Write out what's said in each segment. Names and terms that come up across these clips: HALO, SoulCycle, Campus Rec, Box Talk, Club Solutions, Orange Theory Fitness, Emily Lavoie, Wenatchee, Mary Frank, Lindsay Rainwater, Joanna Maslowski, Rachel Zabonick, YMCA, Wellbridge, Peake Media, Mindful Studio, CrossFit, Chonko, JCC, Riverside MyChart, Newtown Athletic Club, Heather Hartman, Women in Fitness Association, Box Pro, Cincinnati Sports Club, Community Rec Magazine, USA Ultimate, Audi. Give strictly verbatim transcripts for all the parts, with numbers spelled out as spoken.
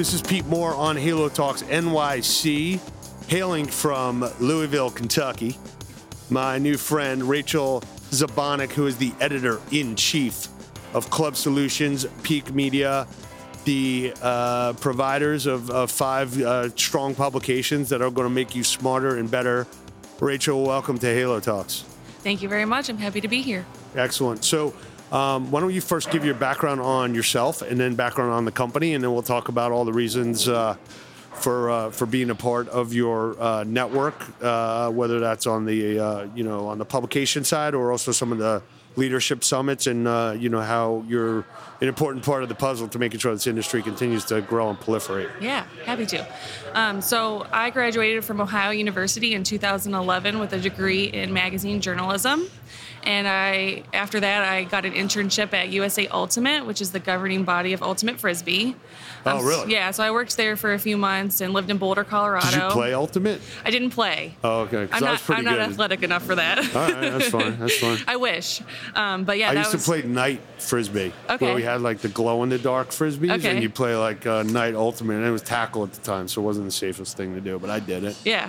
This is Pete Moore on Halo Talks N Y C, hailing from Louisville, Kentucky. My new friend, Rachel Zabonick, who is the editor-in-chief of Club Solutions, Peake Media, the uh, providers of, of five uh, strong publications that are going to make you smarter and better. Rachel, welcome to Halo Talks. Thank you very much. I'm happy to be here. Excellent. So um, why don't you first give your background on yourself and then background on the company, and then we'll talk about all the reasons uh, for uh, for being a part of your uh, network, uh, whether that's on the uh, you know on the publication side or also some of the leadership summits, and uh, you know how you're an important part of the puzzle to making sure this industry continues to grow and proliferate. Yeah, happy to. Um, so I graduated from Ohio University in two thousand eleven with a degree in magazine journalism, and I after that I got an internship at U S A Ultimate, which is the governing body of Ultimate Frisbee. Um, oh, really? Yeah. So I worked there for a few months and lived in Boulder, Colorado. Did you play Ultimate? I didn't play. Oh, okay. I'm not, I'm not athletic enough for that. All right, that's fine. That's fine. I wish. Um, but yeah, I that used was... to play night frisbee, okay, where we had like the glow in the dark frisbees, okay, and you play like uh, night ultimate, and it was tackle at the time, so it wasn't the safest thing to do, but I did it. Yeah,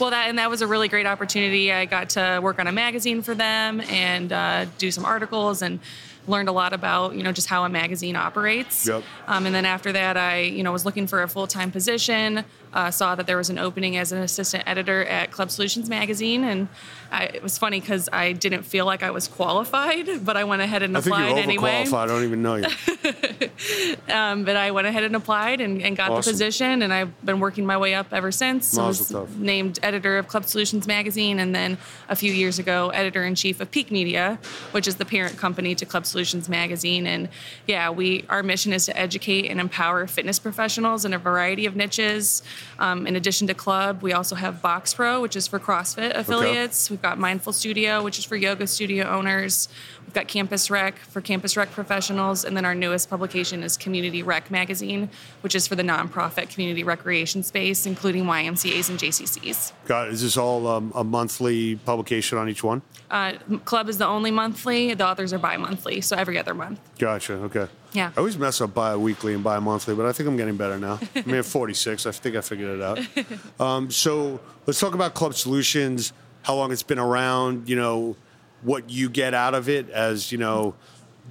well, that and that was a really great opportunity. I got to work on a magazine for them and uh, do some articles and learned a lot about, you know, just how a magazine operates. Yep. Um, and then after that, I, you know, was looking for a full-time position, uh, saw that there was an opening as an assistant editor at Club Solutions Magazine. And I, it was funny because I didn't feel like I was qualified, but I went ahead and I applied anyway. I think you're overqualified. Anyway. I don't even know you. um, but I went ahead and applied and, and got awesome. the position. And I've been working my way up ever since. I was named editor of Club Solutions Magazine. And then a few years ago, editor-in-chief of Peake Media, which is the parent company to Club Solutions Magazine. And yeah, we our mission is to educate and empower fitness professionals in a variety of niches. Um, in addition to Club, we also have Box Pro, which is for CrossFit affiliates. Okay. We've got Mindful Studio, which is for yoga studio owners. We've got Campus Rec for Campus Rec professionals. And then our newest publication is Community Rec Magazine, which is for the nonprofit community recreation space, including Y M C As and J C Cs. Got it. Is this all um, a monthly publication on each one? Uh, Club is the only monthly. The authors are bi-monthly, so every other month. Gotcha. Okay. Yeah. I always mess up bi-weekly and bi-monthly, but I think I'm getting better now. I mean, at forty-six, I think I figured it out. Um, so let's talk about Club Solutions, how long it's been around, you know, what you get out of it as, you know,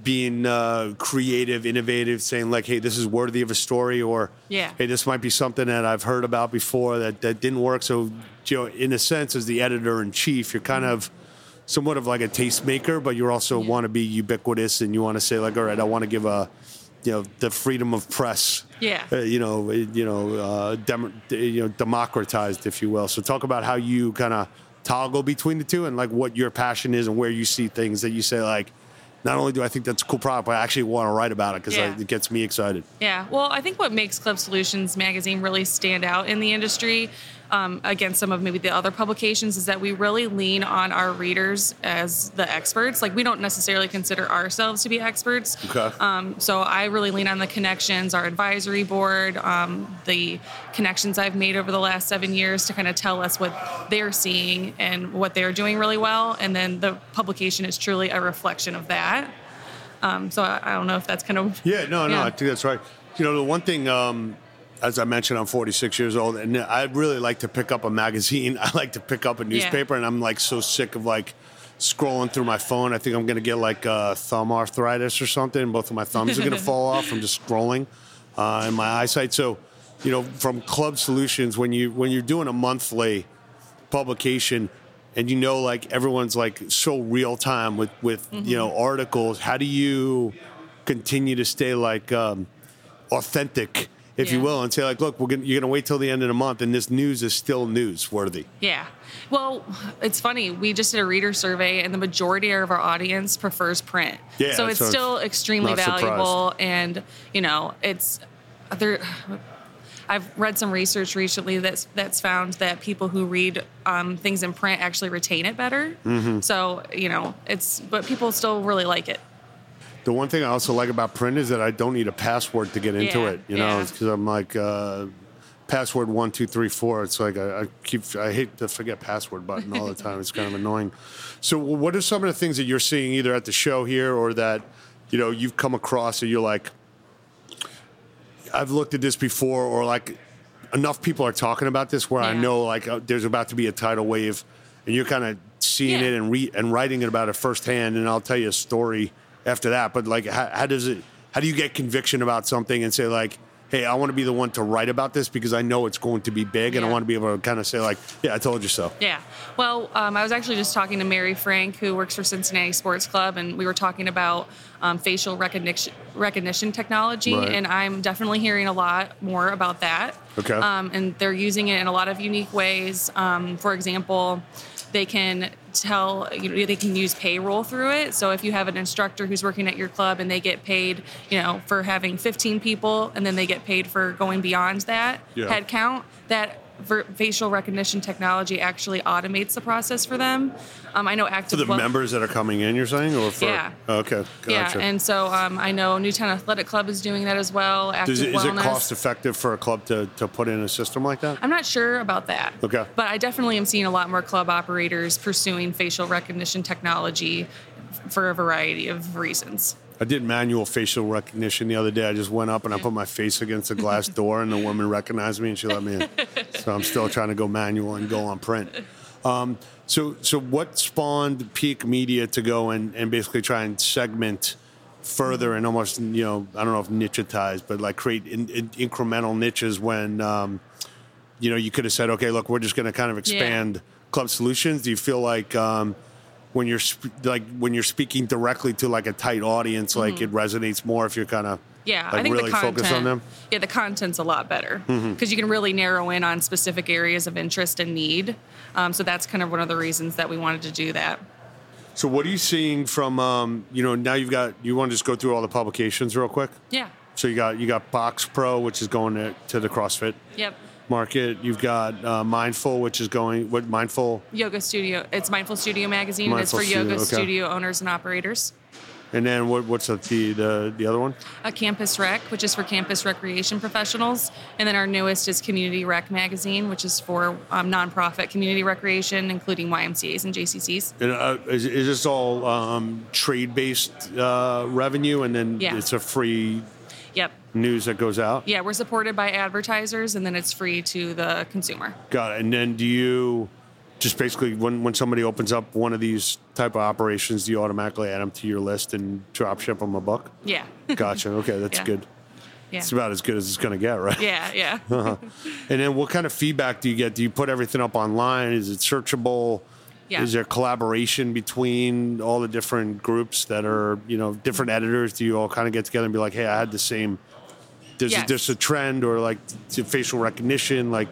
being uh, creative, innovative, saying like, hey, this is worthy of a story, or yeah, hey, this might be something that I've heard about before that, that didn't work. So, you know, in a sense, as the editor-in-chief, you're kind mm-hmm. of somewhat of like a tastemaker, but you also yeah. want to be ubiquitous, and you want to say like, all right, I want to give a, you know, the freedom of press, yeah, uh, you know, you know, uh, dem- you know, democratized, if you will. So talk about how you kind of toggle between the two and like what your passion is and where you see things that you say like, not only do I think that's a cool product, but I actually want to write about it because yeah. it gets me excited. Yeah. Well, I think what makes Club Solutions Magazine really stand out in the industry um, against some of maybe the other publications is that we really lean on our readers as the experts. Like, we don't necessarily consider ourselves to be experts. Okay. Um, so I really lean on the connections, our advisory board, um, the connections I've made over the last seven years to kind of tell us what they're seeing and what they're doing really well. And then the publication is truly a reflection of that. Um, so I, I don't know if that's kind of... Yeah, no, no, yeah. I think that's right. You know, the one thing, um, as I mentioned, I'm forty-six years old, and I really like to pick up a magazine. I like to pick up a newspaper, yeah. and I'm, like, so sick of, like, scrolling through my phone. I think I'm going to get, like, uh, thumb arthritis or something. Both of my thumbs are going to fall off. I'm just scrolling uh, in my eyesight. So, you know, from Club Solutions, when, you, when you're doing a monthly publication... And you know, like, everyone's, like, so real time with, with mm-hmm. you know, articles. How do you continue to stay, like, um, authentic, if yeah. you will, and say, like, look, we're gonna, you're going to wait till the end of the month, and this news is still newsworthy? Yeah. Well, it's funny. We just did a reader survey, and the majority of our audience prefers print. Yeah, so it's so still extremely valuable. Surprised. And, you know, it's... there. I've read some research recently that's that's found that people who read um, things in print actually retain it better. Mm-hmm. So, you know, it's but people still really like it. The one thing I also like about print is that I don't need a password to get into yeah. it. You know, because yeah. I'm like uh, password one two three four. It's like I, I keep I hate the forget password button all the time. It's kind of annoying. So, what are some of the things that you're seeing either at the show here or that you know you've come across that you're like, I've looked at this before, or like enough people are talking about this where yeah. I know like uh, there's about to be a tidal wave, and you're kind of seeing yeah. it and re- and writing it about it firsthand. And I'll tell you a story after that. But like, how, how does it? How do you get conviction about something and say like, hey, I want to be the one to write about this because I know it's going to be big, yeah. and I want to be able to kind of say like, yeah, I told you so. Yeah. Well, um, I was actually just talking to Mary Frank, who works for Cincinnati Sports Club, and we were talking about um, facial recognition recognition technology, right. and I'm definitely hearing a lot more about that. Okay. Um, and they're using it in a lot of unique ways. Um, for example, they can tell, you know, they can use payroll through it. So if you have an instructor who's working at your club and they get paid, you know, for having fifteen people, and then they get paid for going beyond that yeah. head count, that ver- facial recognition technology actually automates the process for them. Um, I know active for the club- members that are coming in, you're saying, or for yeah, okay, gotcha. Yeah. And so um, I know Newtown Athletic Club is doing that as well. Active Does it, is it cost effective for a club to, to put in a system like that? I'm not sure about that. Okay, but I definitely am seeing a lot more club operators pursuing facial recognition technology for a variety of reasons. I did manual facial recognition the other day. I just went up and I put my face against a glass door, and the woman recognized me and she let me in. So I'm still trying to go manual and go on print. Um, so so what spawned Peake Media to go and, and basically try and segment further and almost, you know, I don't know if nichetize, but like create in, in, incremental niches when, um, you know, you could have said, okay, look, we're just going to kind of expand yeah. Club Solutions. Do you feel like... Um, when you're sp- like when you're speaking directly to like a tight audience, like mm-hmm. it resonates more if you're kind of yeah, like I think really the content, focused on them. Yeah, the content's a lot better because mm-hmm. you can really narrow in on specific areas of interest and need. Um, so that's kind of one of the reasons that we wanted to do that. So what are you seeing from um, you know, now you've got, you want to just go through all the publications real quick? Yeah. So you got you got Box Pro, which is going to, to the CrossFit. Yep. Market. You've got uh, Mindful, which is going, what, Mindful? Yoga Studio. It's Mindful Studio Magazine. Mindful, and it's for Yoga Studio, okay. Studio owners and operators. And then what, what's the, the the other one? A Campus Rec, which is for campus recreation professionals. And then our newest is Community Rec Magazine, which is for um, nonprofit community recreation, including Y M C As and J C Cs. And, uh, is, is this all um, trade-based uh, revenue? And then yeah. it's a free... Yep. News that goes out? Yeah, we're supported by advertisers, and then it's free to the consumer. Got it. And then do you just basically, when, when somebody opens up one of these type of operations, do you automatically add them to your list and drop ship them a buck? Yeah. Gotcha. Okay, that's yeah. good. Yeah. It's about as good as it's going to get, right? Yeah, yeah. uh-huh. And then what kind of feedback do you get? Do you put everything up online? Is it searchable? Yeah. Is there collaboration between all the different groups that are, you know, different editors? Do you all kind of get together and be like, hey, I had the same, there's, yes. a, there's a trend or like facial recognition, like,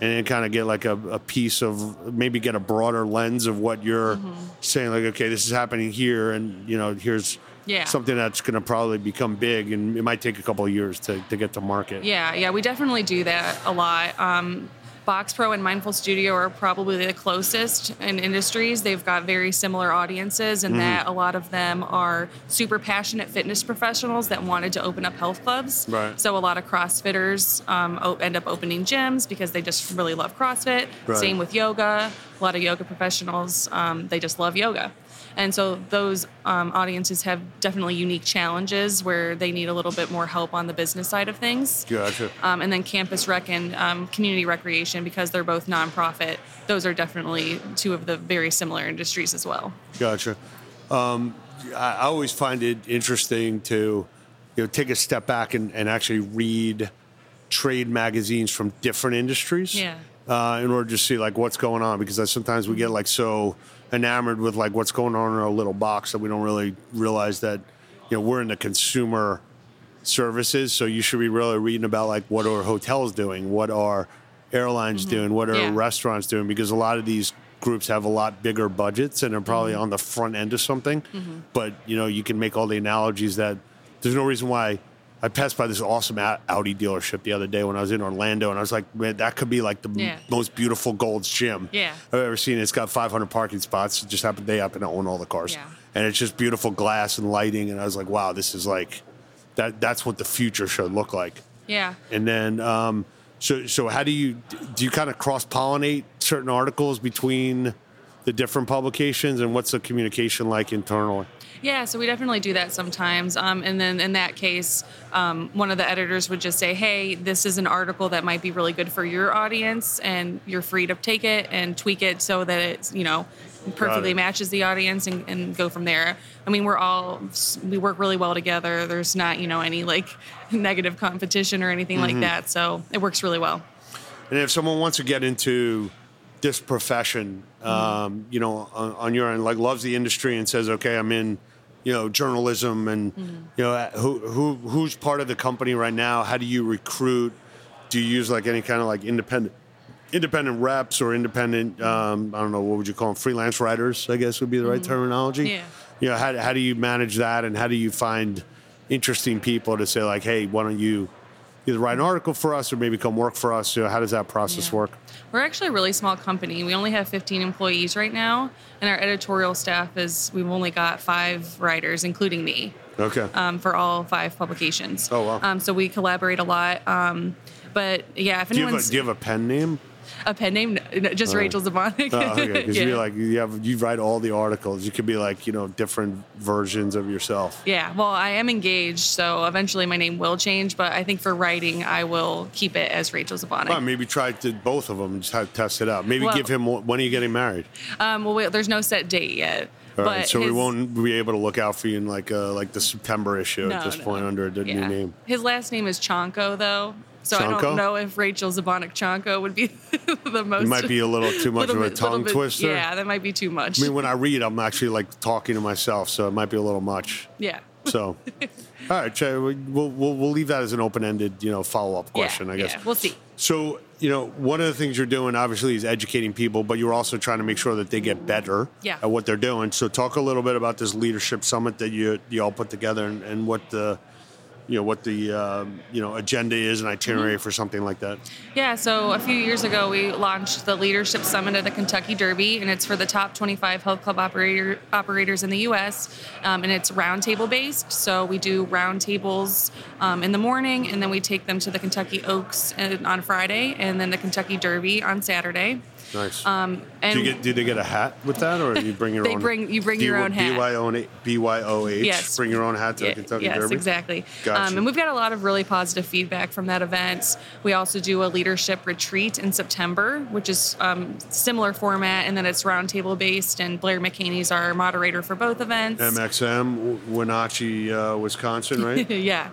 and then kind of get like a, a piece of, maybe get a broader lens of what you're mm-hmm. saying, like, okay, this is happening here. And, you know, here's yeah. something that's going to probably become big, and it might take a couple of years to, to get to market. Yeah. Yeah. We definitely do that a lot. Um, Box Pro and Mindful Studio are probably the closest in industries. They've got very similar audiences, and mm-hmm. that a lot of them are super passionate fitness professionals that wanted to open up health clubs. Right. So a lot of CrossFitters um, end up opening gyms because they just really love CrossFit. Right. Same with yoga. A lot of yoga professionals, um, they just love yoga. And so those um, audiences have definitely unique challenges where they need a little bit more help on the business side of things. Gotcha. Um, and then Campus Rec and um, Community Recreation, because they're both nonprofit, those are definitely two of the very similar industries as well. Gotcha. Um, I always find it interesting to, you know, take a step back and, and actually read trade magazines from different industries. Yeah. Uh, in order to see like what's going on, because I, sometimes we get like so enamored with like what's going on in our little box that we don't really realize that, you know, we're in the consumer services. So you should be really reading about like what are hotels doing, what are airlines mm-hmm. doing, what are yeah. restaurants doing, because a lot of these groups have a lot bigger budgets and are probably mm-hmm. on the front end of something. Mm-hmm. But, you know, you can make all the analogies that there's no reason why. I passed by this awesome Audi dealership the other day when I was in Orlando, and I was like, man, that could be like the yeah. m- most beautiful Gold's Gym yeah. I've ever seen. It's got five hundred parking spots. It just happened they happen to own all the cars. Yeah. And it's just beautiful glass and lighting. And I was like, wow, this is like, that. that's what the future should look like. Yeah. And then, um, so so how do you, do you kind of cross-pollinate certain articles between the different publications, and what's the communication like internally? Yeah, so we definitely do that sometimes. Um, and then in that case, um, one of the editors would just say, hey, this is an article that might be really good for your audience, and you're free to take it and tweak it so that it's, you know, perfectly matches the audience, and, and go from there. I mean, we're all, we work really well together. There's not, you know, any like negative competition or anything mm-hmm. like that. So it works really well. And if someone wants to get into this profession, mm-hmm. um, you know, on, on your end, like loves the industry and says, okay, I'm in, you know, journalism and, mm-hmm. you know, who, who, who's part of the company right now? How do you recruit? Do you use like any kind of like independent independent reps or independent, um, I don't know, what would you call them? Freelance writers, I guess would be the right mm-hmm. terminology. Yeah. You know, how, how do you manage that? And how do you find interesting people to say like, hey, why don't you either write an article for us or maybe come work for us? So how does that process yeah. work? We're actually a really small company. We only have fifteen employees right now. And our editorial staff is, we've only got five writers, including me. Okay. Um, for all five publications. Oh, wow. Um, so we collaborate a lot. Um, but yeah, if anyone's... Do you have a, do you have a pen name? A pen name, just right. Rachel Zabonick. Oh, okay. Because yeah. you're like, you have, you write all the articles. You could be like, you know, different versions of yourself. Yeah. Well, I am engaged, so eventually my name will change. But I think for writing, I will keep it as Rachel Zabonick. Well, maybe try to both of them and just have, test it out. Maybe well, give him. When are you getting married? Um, well, wait, there's no set date yet. All right, but so his, we won't be able to look out for you in like uh, like the September issue no, at this no, point no. under a yeah. new name. His last name is Chonko, though. So Chonko? I don't know if Rachel Zabonick Chonko would be the most. It might be a little too much little of a bit, tongue bit, twister. Yeah, that might be too much. I mean, when I read, I'm actually like talking to myself, so it might be a little much. Yeah. So, all right, we'll we'll we'll leave that as an open-ended, you know, follow-up question. Yeah, I guess yeah, we'll see. So, you know, one of the things you're doing obviously is educating people, but you're also trying to make sure that they get better yeah. at what they're doing. So, talk a little bit about this leadership summit that you you all put together and, and what the. You know what the um, you know agenda is and itinerary mm-hmm. for something like that. Yeah, so a few years ago we launched the Leadership Summit at the Kentucky Derby, and it's for the top twenty-five health club operator, operators in the U S Um, and it's roundtable based. So we do roundtables um, in the morning, and then we take them to the Kentucky Oaks on Friday, and then the Kentucky Derby on Saturday. Nice. Um, and do, you get, do they get a hat with that, or do you bring your they own? They bring you bring D- your own hat. B Y O H Yes. Bring your own hat to yeah, the Kentucky yes, Derby. Yes, exactly. Gotcha. Um, and we've got a lot of really positive feedback from that event. We also do a leadership retreat in September, which is um, similar format, and then it's roundtable based. And Blair McKinney's our moderator for both events. M X M, Wenatchee, uh, Wisconsin, right? yeah,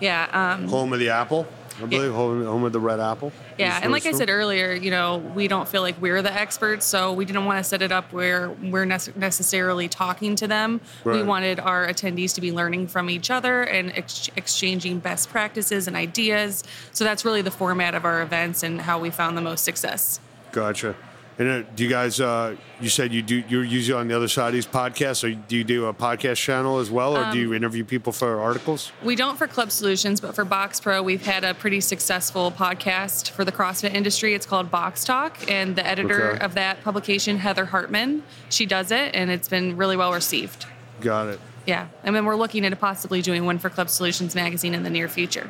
yeah. Um, Home of the Apple. I believe yeah. home with the red apple. Yeah, and like I said earlier, you know, we don't feel like we're the experts, so we didn't want to set it up where we're ne- necessarily talking to them. Right. We wanted our attendees to be learning from each other and ex- exchanging best practices and ideas. So that's really the format of our events and how we found the most success. Gotcha. And uh, do you guys? Uh, you said you do. You're usually on the other side of these podcasts. So do you do a podcast channel as well, or um, do you interview people for articles? We don't for Club Solutions, but for Box Pro, we've had a pretty successful podcast for the CrossFit industry. It's called Box Talk, and the editor okay. of that publication, Heather Hartman, she does it, and it's been really well received. Got it. Yeah, and then we're looking into possibly doing one for Club Solutions magazine in the near future.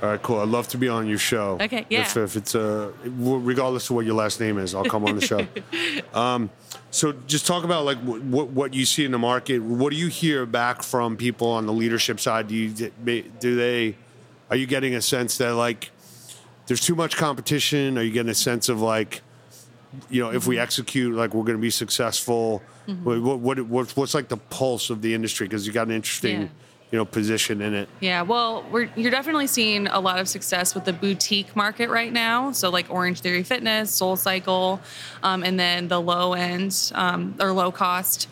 All right, cool. I'd love to be on your show. Okay, yeah. If, if it's uh, regardless of what your last name is, I'll come on the show. Um, so just talk about like what what you see in the market. What do you hear back from people on the leadership side? Do you do they? Are you getting a sense that like there's too much competition? Are you getting a sense of like, you know, if we execute, like we're going to be successful? Mm-hmm. What, what what what's like the pulse of the industry? Because you got an interesting. Yeah. you know, position in it. Yeah, well, we're, you're definitely seeing a lot of success with the boutique market right now. So like Orange Theory Fitness, SoulCycle, um, and then the low end um, or low cost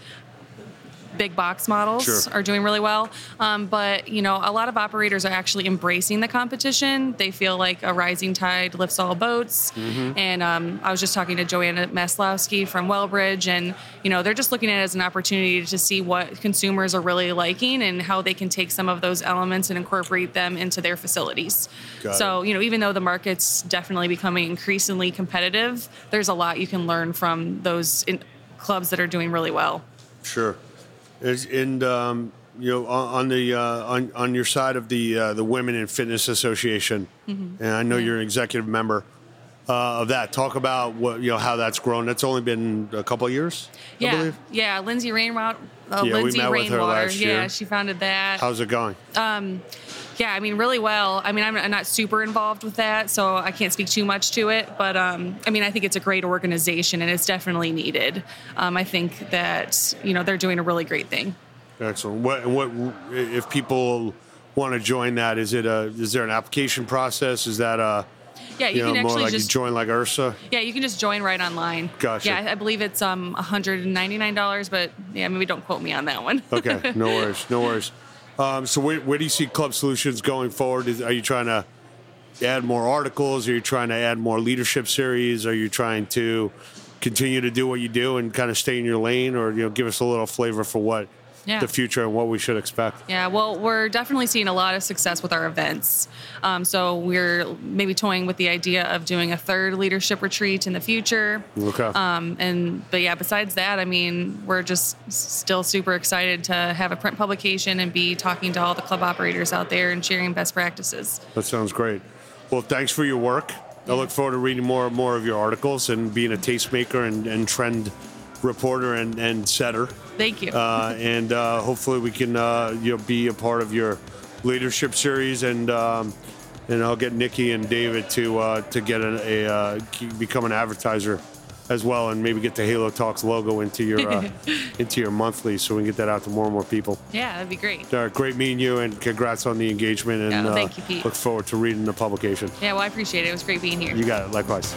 big box models sure. are doing really well. Um, but, you know, a lot of operators are actually embracing the competition. They feel like a rising tide lifts all boats. Mm-hmm. And um, I was just talking to Joanna Maslowski from Wellbridge, and, you know, they're just looking at it as an opportunity to see what consumers are really liking and how they can take some of those elements and incorporate them into their facilities. Got so, it. You know, even though the market's definitely becoming increasingly competitive, there's a lot you can learn from those in- clubs that are doing really well. Sure. And um, you know, on the uh, on on your side of the uh, the Women in Fitness Association, mm-hmm. and I know yeah. you're an executive member. Uh, of that. Talk about what, you know, how that's grown. That's only been a couple of years, yeah. I believe. Yeah, Lindsay Rainwater. Uh, yeah, Lindsay we met Rainwater. with her last year. Yeah, she founded that. How's it going? Um, yeah, I mean, really well. I mean, I'm, I'm not super involved with that, so I can't speak too much to it. But, um, I mean, I think it's a great organization, and it's definitely needed. Um, I think that, you know, they're doing a really great thing. Excellent. What, what if people want to join that? Is it a, is there an application process? Is that a... Yeah, you, you know, can actually like just join like IHRSA. Yeah, you can just join right online. Gotcha. Yeah, I, I believe it's um one hundred ninety-nine dollars, but yeah, maybe don't quote me on that one. Okay, no worries, no worries. Um, so where, where do you see Club Solutions going forward? Is, are you trying to add more articles? Are you trying to add more leadership series? Are you trying to continue to do what you do and kind of stay in your lane, or, you know, give us a little flavor for what? Yeah. The future and what we should expect. Yeah, well, we're definitely seeing a lot of success with our events. Um, so we're maybe toying with the idea of doing a third leadership retreat in the future. Okay. Um, and but yeah, besides that, I mean, we're just still super excited to have a print publication and be talking to all the club operators out there and sharing best practices. That sounds great. Well, thanks for your work. Yeah. I look forward to reading more and more of your articles and being a tastemaker and, and trend reporter and, and setter. Thank you. Uh, and uh, hopefully we can uh, you know, be a part of your leadership series, and um, and I'll get Nikki and David to uh, to get an, a uh, become an advertiser as well, and maybe get the Halo Talks logo into your uh, into your monthly, so we can get that out to more and more people. Yeah, that'd be great. All right, great meeting you, and congrats on the engagement. And no, thank uh, you, Pete. Look forward to reading the publication. Yeah, well, I appreciate it. It was great being here. You got it. Likewise.